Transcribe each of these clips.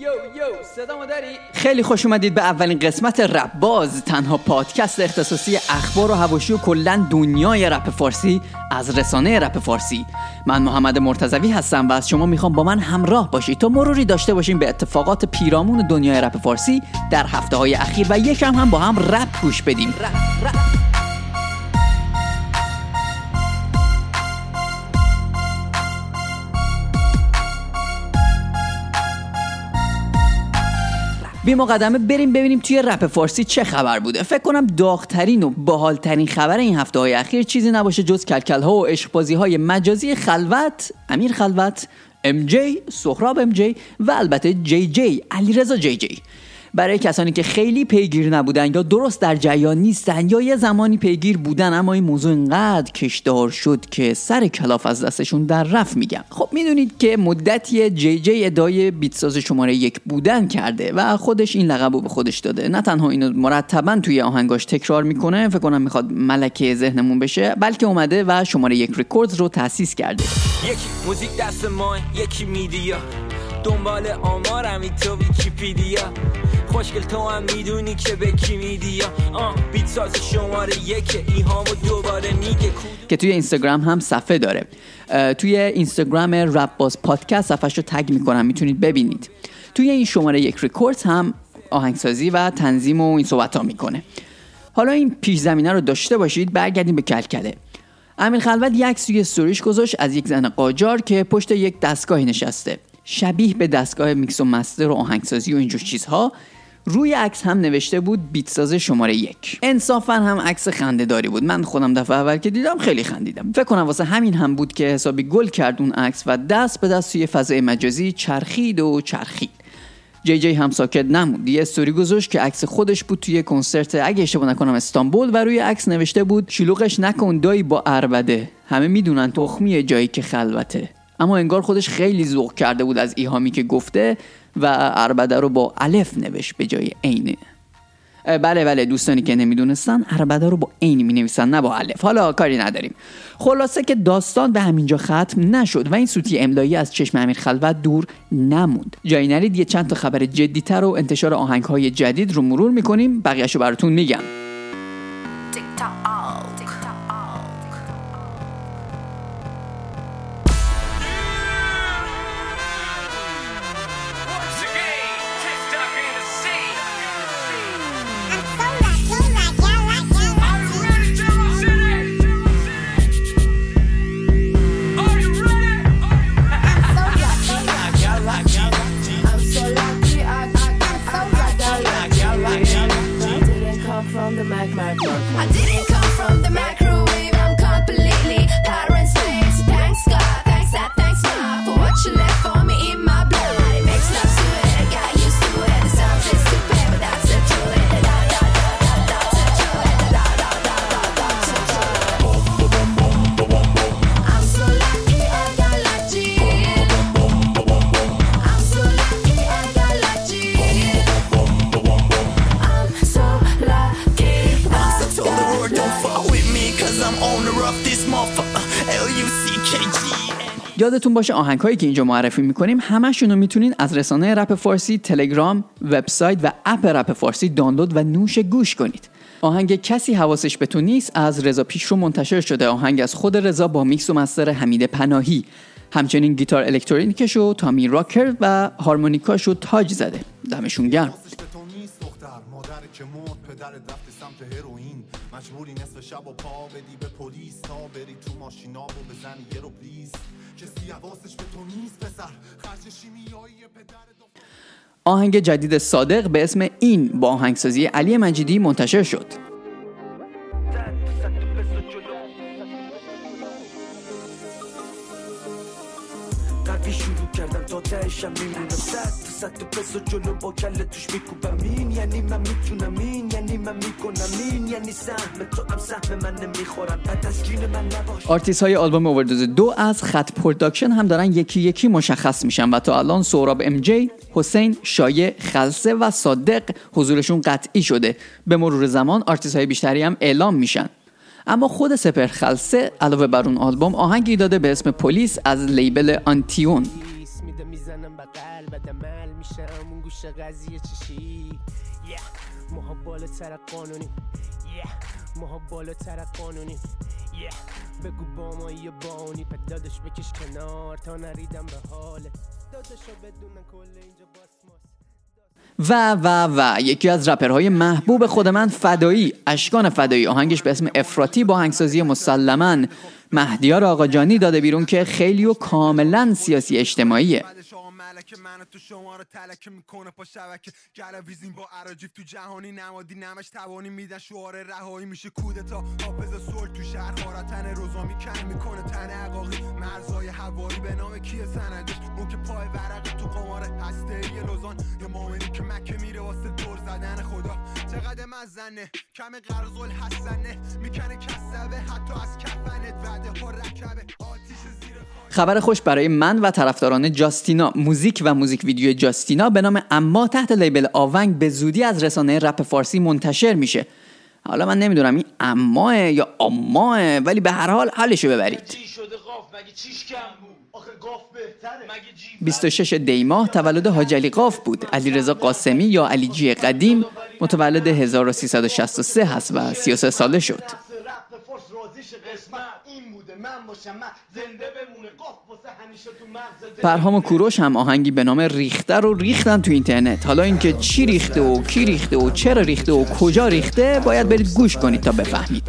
یو صدامو داری؟ خیلی خوش اومدید به اولین قسمت رپباز، تنها پادکست اختصاصی اخبار و حواشی و کلا دنیای رپ فارسی از رسانه رپ فارسی. من محمد مرتضوی هستم و از شما میخوام با من همراه باشید تا مروری داشته باشیم به اتفاقات پیرامون دنیای رپ فارسی در هفته‌های اخیر و یکم هم با هم رپ گوش بدیم. رپ. بی مقدمه بریم ببینیم توی رپ فارسی چه خبر بوده. فکر کنم داغ‌ترین و باحال‌ترین خبر این هفته‌های اخیر چیزی نباشه جز کلکل‌ها و عشق‌بازی‌های مجازی خلوت، امیر خلوت، ام جی، سهراب ام جی و البته جی جی، علیرضا جی جی. برای کسانی که خیلی پیگیر نبودن یا درست در جریان نیستن یا یه زمانی پیگیر بودن اما این موضوع انقدر کشدار شد که سر کلاف از دستشون در رفت، میگم خب میدونید که مدتی جی جی ادعای بیتساز شماره یک بودن کرده و خودش این لقب رو به خودش داده. نه تنها اینو مرتبا توی آهنگاش تکرار میکنه، فکر کنم میخواد ملکه ذهنمون بشه، بلکه اومده و شماره یک رکوردز رو تأسیس کرده. یک موزیک دست ما، یکی میدیا، دنبال آمارم تو ویکی‌پدیا، خوشگل تو هم میدونی که به کی میدی، بیت ساز شماره یک ایهامو دوباره میگه. که توی اینستاگرام هم صفحه داره، توی اینستاگرام رپباز پادکست صفحه‌ش رو تگ میکنم، میتونید ببینید. توی این شماره یک رکوردز هم آهنگسازی و تنظیم و این صحبت‌ها میکنه. حالا این پیش زمینه رو داشته باشید، برگردیم به کلکله. امیر خلوت یک سوی استوریش گذاشت از یک زن قاجار که پشت یک دستگاه نشسته، شبیه به دستگاه میکس و مستر و آهنگسازی و اینجور چیزها. روی عکس هم نوشته بود بیتساز شماره یک. انصافا هم عکس خنده‌داری بود، من خودم دفعه اول که دیدم خیلی خندیدم. فکر کنم واسه همین هم بود که حسابی گل کرد اون عکس و دست به دست توی فضای مجازی چرخید و چرخید. جی جی هم ساکت نموند، یه استوری گذاشت که عکس خودش بود توی کنسرت، اگه اشتباه نکنم استانبول، و روی عکس نوشته بود شلوغش نکن دایی با عربده، همه میدونن تخمی جایی که خلوته. اما انگار خودش خیلی ذوق کرده بود از ایهامی که گفته و عربده رو با الف نوشت به جای عین. بله دوستانی که نمیدونستن عربده رو با عین مینویسن نه با الف. حالا کاری نداریم. خلاصه که داستان به همینجا ختم نشد و این سوتی املایی از چشم امیر خلوت دور نموند. جایی نرید، یه چند تا خبر جدی‌تر و انتشار آهنگ‌های جدید رو مرور می‌کنیم، بقیه‌شو براتون میگم. یادتون باشه آهنگ‌هایی که اینجا معرفی می‌کنیم همه‌شون رو می‌تونین از رسانه رپ فارسی، تلگرام، وبسایت و اپ رپ فارسی دانلود و نوش گوش کنید. آهنگ کسی حواسش به تو نیست از رضا پیشرو منتشر شده، آهنگ از خود رضا با میکس و مستر حمید پناهی. همچنین گیتار الکترونیکش و تامی راکر و هارمونیکاش رو تاج زده. دمشون گرم. که مرد پدرت رفت سمت هروئین، مجبوری نصف شب و پا بدی به پلیس تا بری تو ماشینا و بزنی یه رو پلیس. کسی حواسش به تو نیست پسر، خرج شیمیایی پدرت. آهنگ جدید صادق به اسم این با آهنگسازی علی منجیدی منتشر شد. قوی شروع کردم تا دهشم میمونم، صد تو پس و جلو با کله توش میکوبم، این یعنی من میتونم، این یعنی من میکنم، این یعنی سهم تو هم سهم من نمیخورم، تسکین من نباش. آرتیست های آلبوم اووردوز دو از خط پروداکشن هم دارن یکی یکی مشخص میشن و تا الان سهراب ام جی، حسین شایع، خلسه و صادق حضورشون قطعی شده. به مرور زمان آرتیست های بیشتری هم اعلام میشن. اما خود سپر خلسه علاوه بر اون آلبوم آهنگی داده به اسم پلیس از لیبل انتیون. میزنم به قلبت عمل میشم اون گوشه قضیه چشی ماها بالاتر قانونی ماها بالاتر قانونی بگو با ما یه بانی پدادش بکش کنار تا نریدم به حاله داداشو بدونن کل اینجا باسماس و یکی از رپرهای محبوب خود من فدایی، اشکان فدایی، آهنگش به اسم افراطی با آهنگسازی مسلمن مهدیار آقاجانی داده بیرون که خیلی و کاملا سیاسی اجتماعیه. که منو تو شما رو تلک میکنه پا شبکه گلویزین با اراجیف تو جهانی نمادی نمش توانی میدن شعار رهایی میشه کودتا حافظ سرک تو شهر خارتن روزامی کن میکنه تن عقاقی مرزای حواری به نام کیه سندش اون که پای ورق تو قماره هسته یه لوزان یه مامنی که مکه میره واسه دور زدن خدا چقدر مزنه کم قرزل حسنه میکنه کسبه حتی از کفنت وعده ها رکبه آتیش زیر خبر خوش برای من و طرفداران جاستینا موزیک و موزیک ویدیو جاستینا به نام اما تحت لیبل آونگ به زودی از رسانه رپ فارسی منتشر میشه. حالا من نمیدونم این اماه یا اماه، ولی به هر حال حالشو ببرید. 26 دی ماه تولد حاج علی قاف بود. علیرضا قاسمی یا علی جی قدیم متولد 1363 هست و 33 ساله شد. پرهام و کوروش هم آهنگی به نام ریخته رو ریختن تو اینترنت. حالا اینکه چی ریخته و کی ریخته و چرا ریخته و کجا ریخته باید برید گوش کنید تا بفهمید.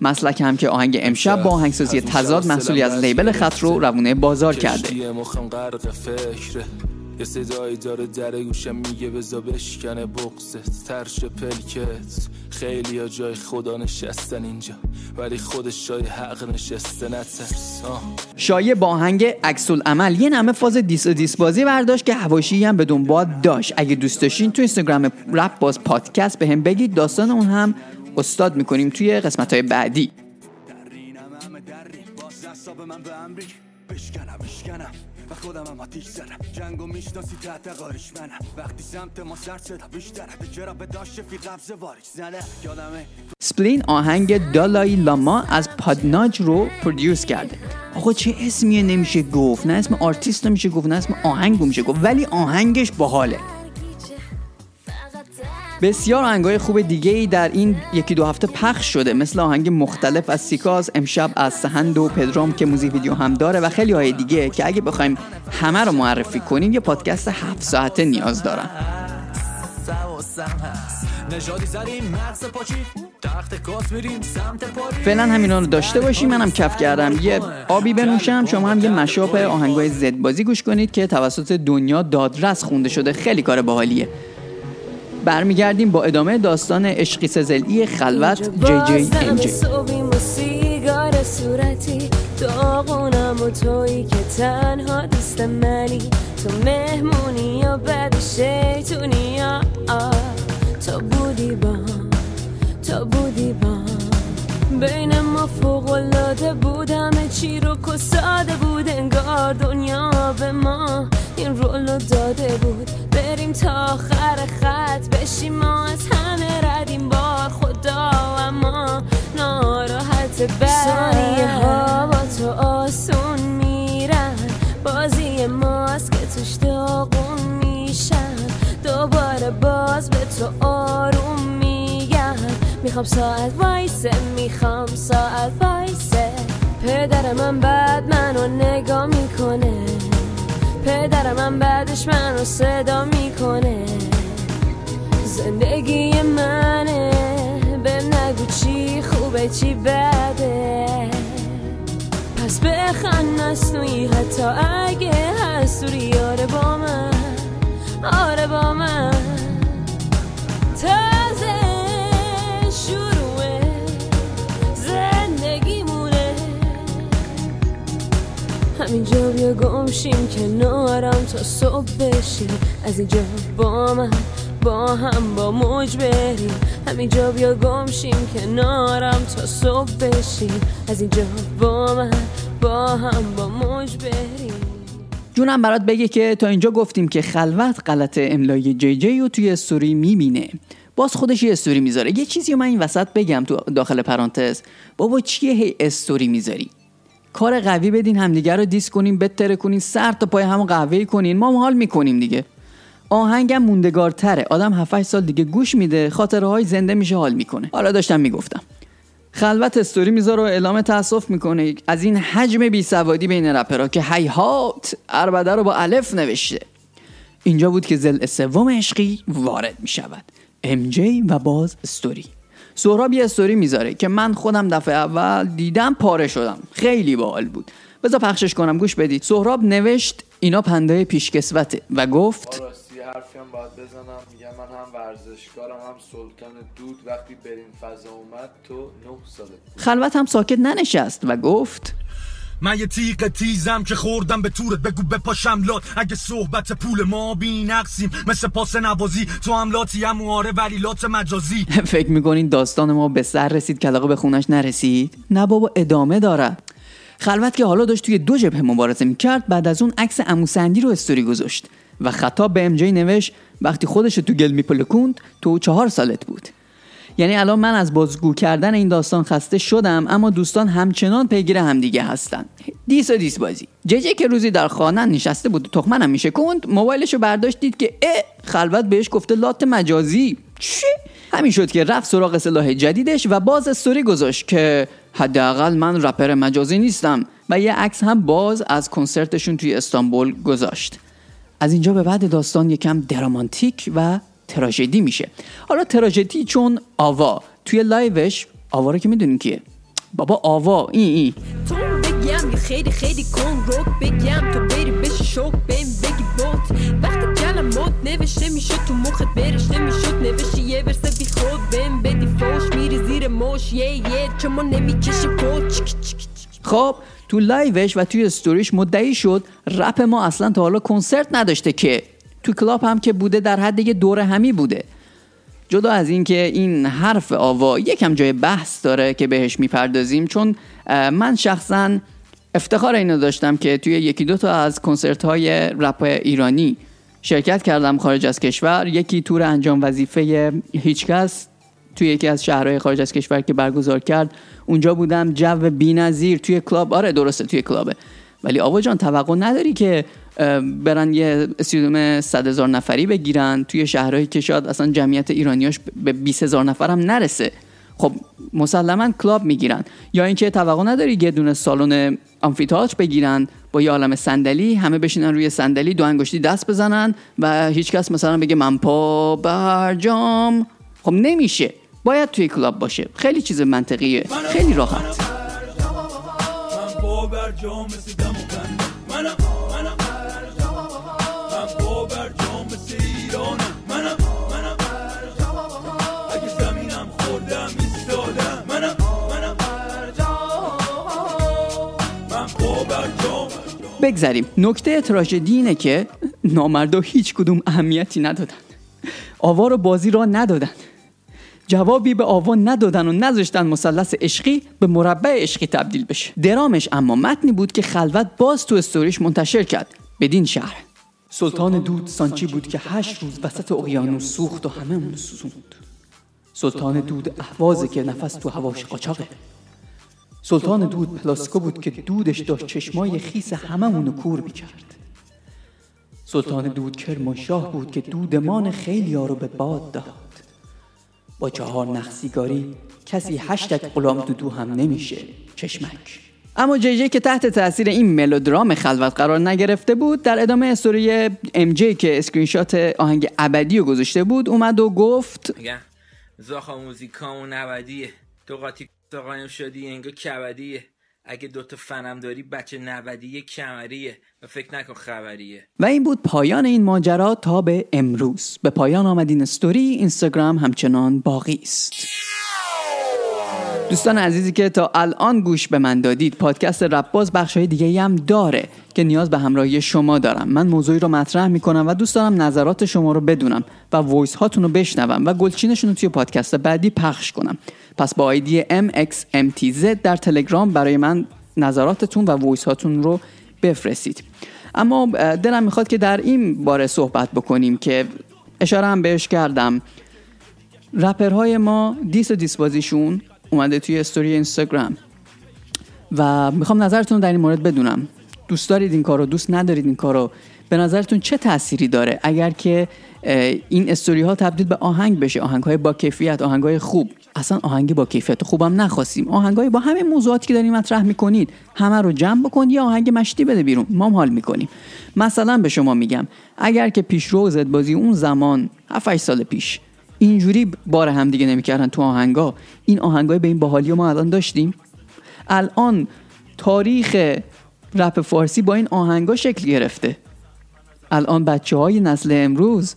مسلک هم که آهنگ امشب با آهنگسازی تضاد محصولی از لیبل خط رو روونه بازار کرده. یه صدایی داره در گوشم میگه بزا بشکنه بغضت ترش پلکت خیلی ها جای خدا نشستن اینجا ولی خودش جای حق نشسته نترس. شایع با آهنگ عکس العمل یه نمه فاز دیس بازی برداشت که حواشی هم به دنبال داشت. اگه دوست داشتین تو اینستاگرام رپ‌باز پادکست بهم بگید، داستان اون هم استاد میکنیم توی قسمت‌های بعدی. بشکنم و خودم هم آتیش زدم جنگو میشناسی تحت قارش منم وقتی سمت ما سر صدا بیشتره به چرا به داشت فی قبض وارش زنه یادمه. سپلین آهنگ دالای لاما از پادناج رو پرودیوس کرده. آقا چه اسمیه نمیشه گفت، نه اسم آرتیست نمیشه گفت نه اسم آهنگو میشه گفت، ولی آهنگش باحاله. بسیار آهنگای خوب دیگه‌ای در این یکی دو هفته پخش شده، مثل آهنگ مختلف از سیکاز، امشب از سهند و پدرام که موزیک ویدیو هم داره و خیلی های دیگه که اگه بخوایم همه رو معرفی کنیم یه پادکست 7 ساعته نیاز دارن. فعلا همینا رو داشته باشیم. منم کف کردم یه آبی بنوشم، شما هم یه مشاپ آهنگای زدبازی گوش کنید که توسط دنیا دادرس خونده شده. خیلی کار باحالیه. برمیگردیم با ادامه داستان عشقی سزلی خلوت جی جی ام جی. بین ما فوق‌العاده بود، همه چی رو کساده بود، انگار دنیا به ما این رولو داده بود بریم تا آخر خط بشیم ما از همه رد این بار خدا و ما ناراحت بر ثانیه ها با تو آسون میرن بازی ماست که توش داغون میشن دوباره باز به تو آروم میگن میخوام ساعت وایسه پدر من بعد منو نگاه میکنه پدر من بعدش منو صدا میکنه زندگی منه بهم نگو چی خوبه چی بده پس بخند نسنوی حتی اگه هستوری آره با من تازه شروع زندگیمونه همینجا بیا گمشیم کنارم تا صبح بشیم از اینجا با من با هم با موج بریم همینجا بیا گمشیم کنارم تا صبح بشیم از اینجا با من با هم با موج بریم. جونم برات بگه که تا اینجا گفتیم که خلوت غلط املای جی جی رو توی استوری میبینه، باز خودش یه استوری میذاره. یه چیزی من این وسط بگم تو داخل پرانتز، بابا چیه هی استوری میذاری؟ کار قوی بدین، همدیگه رو دیس کنین، بتره کنین، سر تا پای همو قهوه‌ای کنین، ما هم حال می‌کنیم دیگه. آهنگم موندگارتره، آدم 7-8 سال دیگه گوش میده، خاطره‌های زنده میشه، حال میکنه. حالا داشتم میگفتم خلوت استوری میذاره و اعلام تأسف میکنه از این حجم بیسوادی بین رپرها که هیهات عربده رو با الف نوشته. اینجا بود که ضلع سوم عشقی وارد میشود، ام جی و باز استوری. سهراب یه استوری میذاره که من خودم دفعه اول دیدم پاره شدم، خیلی باحال بود، بذار پخشش کنم گوش بدید. سهراب نوشت اینا پندای پیشکسوته و گفت حرفی هم باید بزنم، میگم من هم ورزشکارم هم سلطان دود، وقتی برین فضا اومد تو 9 ساله. خلوت هم ساکت ننشست و گفت من یه تیغ تیزم که خوردم به تورت، بگو بپاشم لات، اگه صحبت پول ما بی نقصیم مثل پاس نوازی، تو هم لاتی هم مواره ولی لات مجازی. فکر میکنین داستان ما به سر رسید کلاغه به خونش نرسید؟ نه بابا، ادامه داره. خلوت که حالا داشت توی دو جبهه مبارزه میکرد، بعد از اون عکس عموسندی رو استوری گذاشت و خطاب به ام جی نوشت وقتی خودش تو گل میپلکوند تو 4 سالت بود. یعنی الان من از بازگو کردن این داستان خسته شدم، اما دوستان همچنان پیگیر همدیگه هستن. دیس و دیس بازی. جی که روزی در خانه نشسته بود و تخمنم میشکند، موبایلشو برداشت دید که خلوت بهش گفته لات مجازی. چی؟ همین شد که رفت سراغ سلاح جدیدش و باز استوری گذاشت که حداقل من رپر مجازی نیستم، و یه عکس هم باز از کنسرتشون توی استانبول گذاشت. از اینجا به بعد داستان یکم دراماتیک و تراژدی میشه. حالا تراژدی چون آوا توی لایوش، آوا رو که میدونین کیه، بابا آوا این تو بگم خیلی کن رو بگم تو بری بشی شوق بهم بگی بوت، وقتی کلمات نوشته میشه تو مخت برش نمیشد، نوشتی یه ورس بی خود بهم بدی فوش، میری زیر موش یه چون ما نمیکشی پوچ. خب تو لایوش و توی استوریش مدعی شد رپ ما اصلا تا حالا کنسرت نداشته، که تو کلاب هم که بوده در حد یه دوره همی بوده. جدا از این که این حرف آوا یکم جای بحث داره که بهش میپردازیم، چون من شخصا افتخار اینو داشتم که توی 1-2 تا از کنسرت‌های رپ ایرانی شرکت کردم خارج از کشور. یکی تور انجام وظیفه هیچکس توی یکی از شهرهای خارج از کشور که برگزار کرد، اونجا بودم، جو بی‌نظیر توی کلاب. آره درسته توی کلابه، ولی آوا جان توقع نداری که برن یه استادیوم 100,000 نفری بگیرن توی شهرهایی که شاید اصلا جمعیت ایرانیاش به 20,000 نفر هم نرسه. خب مسلماً کلاب میگیرن. یا اینکه توقع نداری یه دونه سالن آمفی‌تئاتر بگیرن با یه عالمه صندلی، همه بشینن روی صندلی، 2 انگشتی دست بزنن و هیچکس مثلا بگه من پا برجام. خب نمیشه، باید توی کلاب باشه. خیلی چیز منطقیه، خیلی راحت. بگذاریم. نکته تراژدی اینه که نامردا هیچ کدوم اهمیتی ندادن، آوا رو بازی را ندادن، جوابی به آوا ندادن و نذاشتن مثلث عشقی به مربع عشقی تبدیل بشه. درامش اما متنی بود که خلوت باز تو استوریش منتشر کرد بدین شهر. سلطان دود سانچی بود که 8 روز وسط اقیانوس سوخت و همه اون سوزوند. سلطان دود اهوازه که نفس تو هواش قاچاقه. سلطان دود پلاسکو بود که دودش داشت چشمای خیس همه اونو کور میکرد. سلطان دود کرمانشاه بود که دودمان خیلی ها رو به باد داد. با 4 نخسیگاری کسی 8 غلام دودو هم نمیشه چشمک. اما جی جی که تحت تاثیر این ملودرام خلوت قرار نگرفته بود، در ادامه استوری ام جی که اسکرین شات آهنگ ابدی رو گذاشته بود، اومد و گفت زاخا موزیکامون ابدیه، تو قاطی قایم شدی انگار کبدیه، اگه 2 تا فنم داری بچه نودیه کمریه و فکر نکن خبریه. و این بود پایان این ماجرا تا به امروز. به پایان آمد این استوری. اینستاگرام همچنان باقی است. دوستان عزیزی که تا الان گوش به من دادید، پادکست رپ‌باز بخشای دیگه‌ای هم داره که نیاز به همراهی شما دارم. من موضوعی رو مطرح میکنم و دوست دارم نظرات شما رو بدونم و وایس هاتون رو بشنوم و گلچینشون رو توی پادکست بعدی پخش کنم. پس با آیدی MXMTZ در تلگرام برای من نظراتتون و وایس هاتون رو بفرستید. اما دلم میخواد که در این باره صحبت بکنیم که اشاره هم بهش کردم. رپرهای ما دیس و دیسبازیشون اومده توی استوری اینستاگرام. و میخوام نظرتون در این مورد بدونم. دوست دارید این کارو، دوست ندارید این کارو، به نظرتون چه تأثیری داره اگر که این استوری ها تبدیل به آهنگ بشه، آهنگ های با کیفیت، آهنگ های خوب؟ اصلا آهنگ با کیفیت خوبم نخواستیم، آهنگ های با همه موضوعاتی که داریم مطرح میکنید همه رو جمع بکن یا آهنگ مشتی بده بیرون، ما هم حال میکنیم. مثلا به شما میگم اگر که پیشرو زدبازی اون زمان 7-8 سال پیش اینجوری بار هم دیگه نمیکردن تو آهنگا، این آهنگای به این باحالی ما الان داشتیم؟ الان تاریخ رپ فارسی با این آهنگا شکل گرفته. الان بچه‌های نسل امروز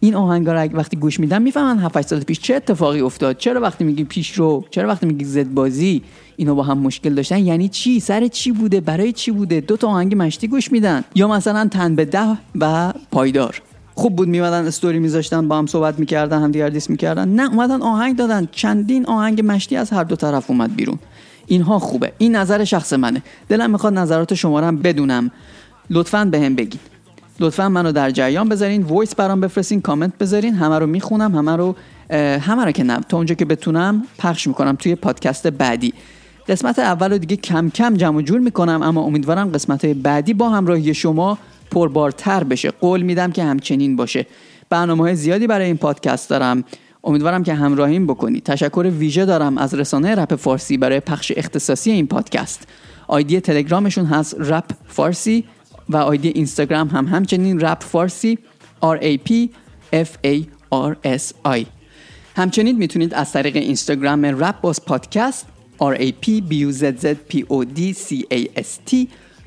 این آهنگا رو وقتی گوش میدن میفهمن 7 سال پیش چه اتفاقی افتاد، چرا وقتی میگی پیشرو، چرا وقتی میگی زدبازی اینو با هم مشکل داشتن، یعنی چی، سر چی بوده، برای چی بوده. دو تا آهنگ مشتی گوش میدن. یا مثلا تن به ده و پایدار خوب بود، میمدن استوری میذاشتن، با هم صحبت میکردن، همدیگر دیس میکردن، نه اومدن آهنگ دادن، چندین آهنگ مشتی از هر دو طرف اومد بیرون. اینها خوبه. این نظر شخص منه، دلم میخواد نظرات شما رو هم بدونم. لطفاً بهم بگید، لطفاً منو در جریان بذارین، وایس برام بفرستین، کامنت بذارین، همه رو میخونم، همه رو که نم تا اونجا که بتونم پخش میکنم توی پادکست بعدی. قسمت اول رو دیگه کم کم جمع و جور میکنم، اما امیدوارم قسمت‌های بعدی با همراهی شما پربارتر بشه. قول میدم که همچنین باشه. برنامه‌های زیادی برای این پادکست دارم، امیدوارم که همراهیم بکنی. تشکر ویژه دارم از رسانه رپ فارسی برای پخش اختصاصی این پادکست. آیدی تلگرامشون هست رپ فارسی و آیدی اینستاگرام هم همچنین رپ فارسی RapFarsi. همچنین میتونید از طریق اینستاگرام RapBuzz پادکست RapBuzzPodcast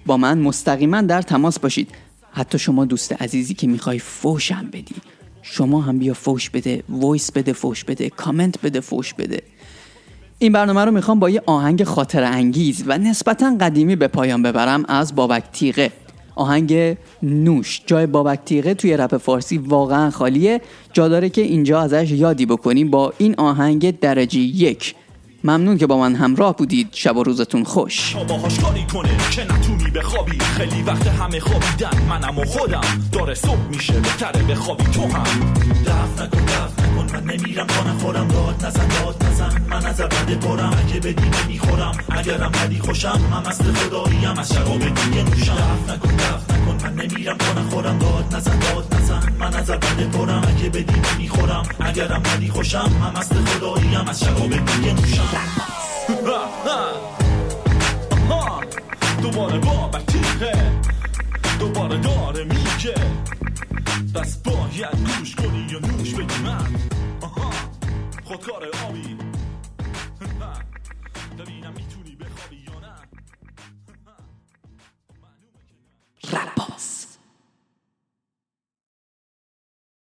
با من مستقیما در تماس باشید. حتی شما دوست عزیزی که میخوای فوشم بدی، شما هم بیا فوش بده، وایس بده فوش بده، کامنت بده فوش بده. این برنامه رو میخوام با یه آهنگ خاطر انگیز و نسبتاً قدیمی به پایان ببرم از بابک تیغه. آهنگ نوش. جای بابک تیغه توی رپ فارسی واقعاً خالیه، جا داره که اینجا ازش یادی بکنیم با این آهنگ درجه یک. ممنون که با من همراه بودید. شب و روزتون خوش. باهاش کاری کنه که نتونی بخوابی، خیلی وقت همه خوابیدن، منم و خودم داره صبح میشه، بهتره بخوابی تو هم. لف نکن من نمیرم خانه خورم، داد نزن من از بنده برم، اگه بدی نمیخورم، اگرم بدی خوشم، من مثل خداییم از شراب دیگه نوشم. لف نکن من نمیرم خانه خورم، داد نزن من از بنده برم، اگه بدی نمیخورم، اگرم بدی خوشم، من مثل خداییم از شراب دیگه نوشم. دوباره بابک تیغه، دوباره داره میگه بس، باید گوش کنی یا نوش بگی، من خودکار آبی.